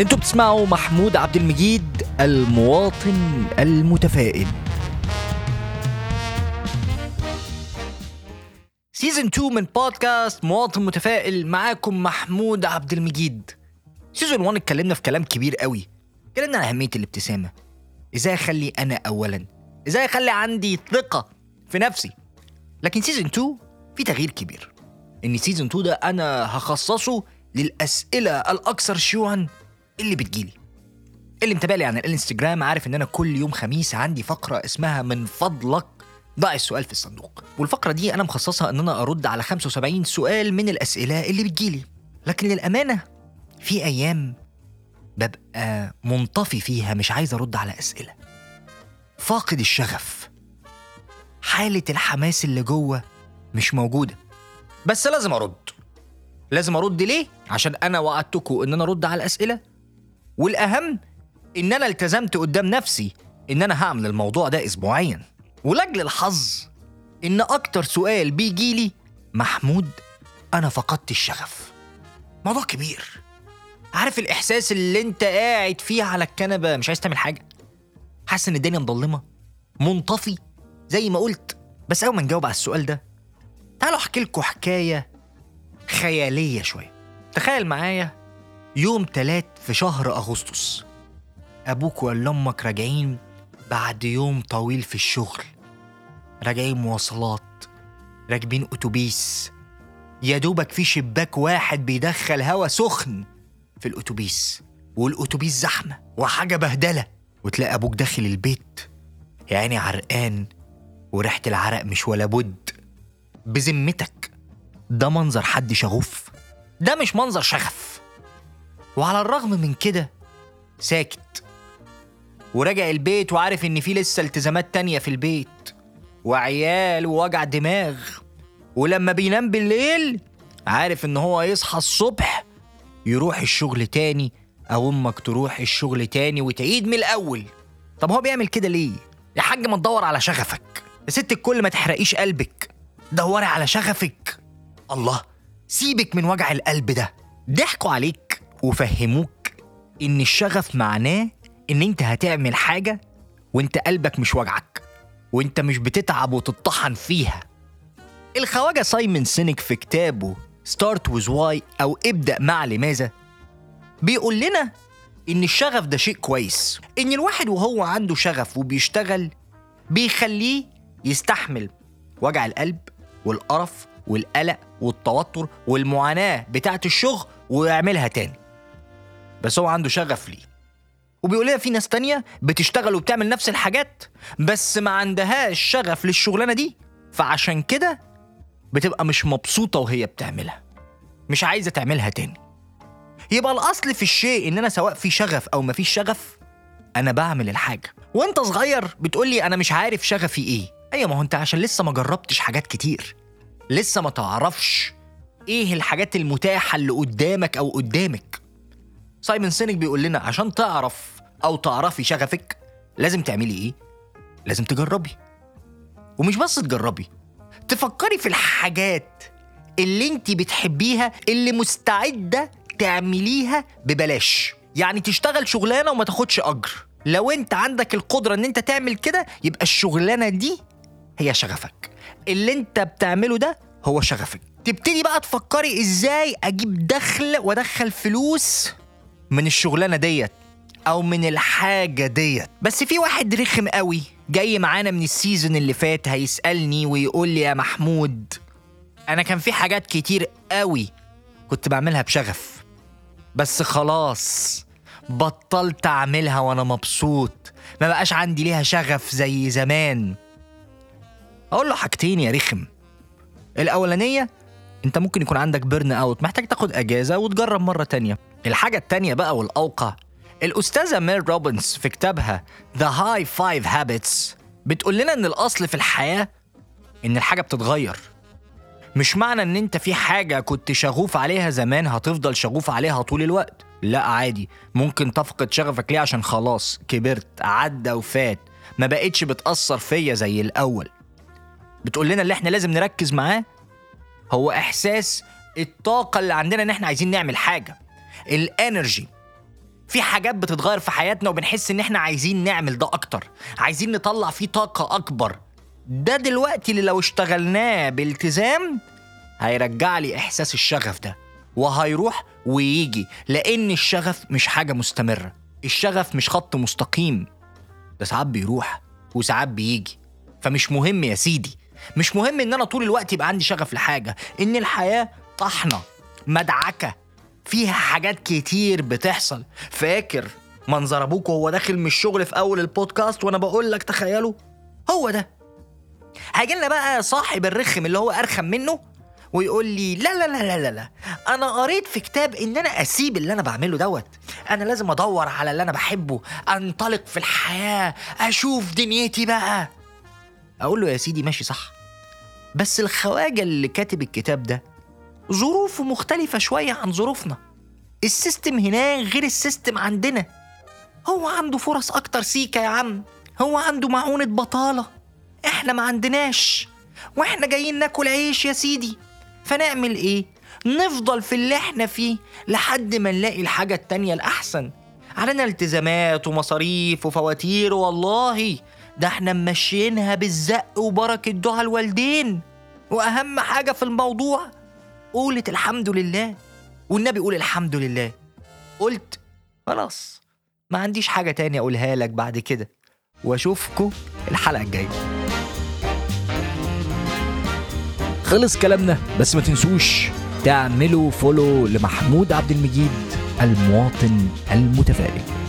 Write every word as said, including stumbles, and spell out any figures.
انتوا بتسمعوا محمود عبد المجيد المواطن المتفائل. سيزن اتنين من بودكاست مواطن متفائل، معاكم محمود عبد المجيد. سيزن واحد اتكلمنا في كلام كبير قوي، اتكلمنا عن أهمية الابتسامة، ازاي اخلي انا اولا، ازاي اخلي عندي ثقة في نفسي. لكن سيزن اتنين في تغيير كبير، ان سيزن اتنين ده انا هخصصه للأسئلة الأكثر شيوعا اللي بتجيلي. اللي متابعني عن الانستجرام عارف ان انا كل يوم خميس عندي فقرة اسمها من فضلك ضع السؤال في الصندوق، والفقرة دي انا مخصصها ان انا ارد على خمسة وسبعين سؤال من الأسئلة اللي بتجيلي. لكن للأمانة في ايام ببقى منطفي فيها، مش عايز ارد على أسئلة، فاقد الشغف، حالة الحماس اللي جوه مش موجودة، بس لازم ارد. لازم ارد ليه؟ عشان انا وعدتكم ان انا ارد على الاسئله، والاهم ان انا التزمت قدام نفسي ان انا هعمل الموضوع ده اسبوعيا. ولاجل الحظ ان اكتر سؤال بيجيلي محمود انا فقدت الشغف. موضوع كبير، عارف الاحساس اللي انت قاعد فيه على الكنبه مش عايز تعمل حاجه، حاسس ان الدنيا مظلمه، منطفي زي ما قلت. بس اول ما نجاوب على السؤال ده تعالوا احكي لكم حكايه خيالية شوية. تخيل معايا يوم تلات في شهر أغسطس، أبوك ولا أمك راجعين بعد يوم طويل في الشغل، راجعين مواصلات، راكبين أتوبيس، يا دوبك في شباك واحد بيدخل هوا سخن في الأتوبيس، والأتوبيس زحمة وحاجة بهدلة، وتلاقي أبوك داخل البيت يا عيني عرقان وريحة العرق مش ولا بد. بذمتك ده منظر حد شغوف؟ ده مش منظر شغف. وعلى الرغم من كده ساكت وراجع البيت، وعارف ان في لسه التزامات تانية في البيت وعيال ووجع دماغ، ولما بينام بالليل عارف ان هو يصحى الصبح يروح الشغل تاني، او امك تروح الشغل تاني وتعيد من الاول. طب هو بيعمل كده ليه يا حاج؟ ما تدور على شغفك يا ست الكل، ما تحرقيش قلبك، دوري على شغفك. الله، سيبك من وجع القلب ده. ضحكوا عليك وفهموك ان الشغف معناه ان انت هتعمل حاجة وانت قلبك مش وجعك، وانت مش بتتعب وتطحن فيها. الخواجة سايمون سينيك في كتابه Start With Why او ابدأ مع لماذا بيقول لنا ان الشغف ده شيء كويس، ان الواحد وهو عنده شغف وبيشتغل بيخليه يستحمل وجع القلب والقرف والقلق والتوتر والمعاناة بتاعة الشغل ويعملها تاني. بس هو عنده شغف ليه. وبيقول لها في ناس تانية بتشتغل وبتعمل نفس الحاجات بس ما عندهاش شغف للشغلانة دي، فعشان كده بتبقى مش مبسوطة وهي بتعملها، مش عايزة تعملها تاني. يبقى الأصل في الشيء إن أنا سواء في شغف أو ما فيش شغف أنا بعمل الحاجة. وانت صغير بتقولي أنا مش عارف شغفي إيه. أيوة، ما هو انت عشان لسه ما جربتش حاجات كتير، لسه ما تعرفش ايه الحاجات المتاحة اللي قدامك او قدامك. سايمون سينيك بيقول لنا عشان تعرف او تعرفي شغفك لازم تعملي ايه؟ لازم تجربي، ومش بس تجربي، تفكري في الحاجات اللي انت بتحبيها اللي مستعدة تعمليها ببلاش. يعني تشتغل شغلانة وما تاخدش اجر، لو انت عندك القدرة ان انت تعمل كده يبقى الشغلانة دي هي شغفك، اللي انت بتعمله ده هو شغفك. تبتدي بقى تفكري ازاي اجيب دخل وادخل فلوس من الشغلانة ديت او من الحاجة ديت. بس في واحد رخم قوي جاي معانا من السيزن اللي فات هيسألني ويقول لي يا محمود انا كان في حاجات كتير قوي كنت بعملها بشغف بس خلاص بطلت اعملها وانا مبسوط، ما بقاش عندي ليها شغف زي زمان. اقول له حاجتين يا رخم. الاولانيه انت ممكن يكون عندك بيرن اوت، محتاج تاخد اجازه وتجرب مره تانية. الحاجه التانية بقى والاوقع، الاستاذه مير روبنز في كتابها The High Five Habits بتقول لنا ان الاصل في الحياه ان الحاجه بتتغير. مش معنى ان انت في حاجه كنت شغوف عليها زمان هتفضل شغوف عليها طول الوقت، لا عادي، ممكن تفقد شغفك ليه عشان خلاص كبرت، عدى وفات، ما بقتش بتاثر فيا زي الاول. بتقول لنا اللي احنا لازم نركز معاه هو احساس الطاقة اللي عندنا ان احنا عايزين نعمل حاجة، الانرجي. في حاجات بتتغير في حياتنا وبنحس ان احنا عايزين نعمل ده اكتر، عايزين نطلع فيه طاقة اكبر. ده دلوقتي اللي لو اشتغلناه بالتزام هيرجع لي احساس الشغف ده، وهيروح ويجي، لان الشغف مش حاجة مستمرة، الشغف مش خط مستقيم، ده ساعات بيروح وساعات بيجي. فمش مهم يا سيدي، مش مهم ان انا طول الوقت يبقى عندي شغف لحاجة، ان الحياة طحنة مدعكة فيها حاجات كتير بتحصل. فاكر منظر ابوك وهو داخل من الشغل في اول البودكاست وانا بقول لك تخيله؟ هو ده. هيجيلنا بقى صاحب الرخم اللي هو ارخم منه ويقول لي لا لا لا لا لا انا قريت في كتاب ان انا اسيب اللي انا بعمله دوت، انا لازم ادور على اللي انا بحبه، انطلق في الحياة، اشوف دنيتي بقى. اقول له يا سيدي ماشي صح، بس الخواجة اللي كاتب الكتاب ده ظروفه مختلفة شوية عن ظروفنا، السيستم هناك غير السيستم عندنا، هو عنده فرص أكتر سيكة يا عم، هو عنده معونة بطالة، إحنا ما عندناش، وإحنا جايين ناكل عيش يا سيدي. فنعمل إيه؟ نفضل في اللي إحنا فيه لحد ما نلاقي الحاجة التانية الأحسن. علينا التزامات ومصاريف وفواتير، والله ده إحنا ممشينها بالزق وبركة دعاء الوالدين. وأهم حاجة في الموضوع قولت الحمد لله، والنبي قول الحمد لله. قلت خلاص ما عنديش حاجة تانية أقولها لك بعد كده، واشوفكم الحلقة الجاية. خلص كلامنا، بس ما تنسوش تعملوا فولو لمحمود عبد المجيد المواطن المتفائل.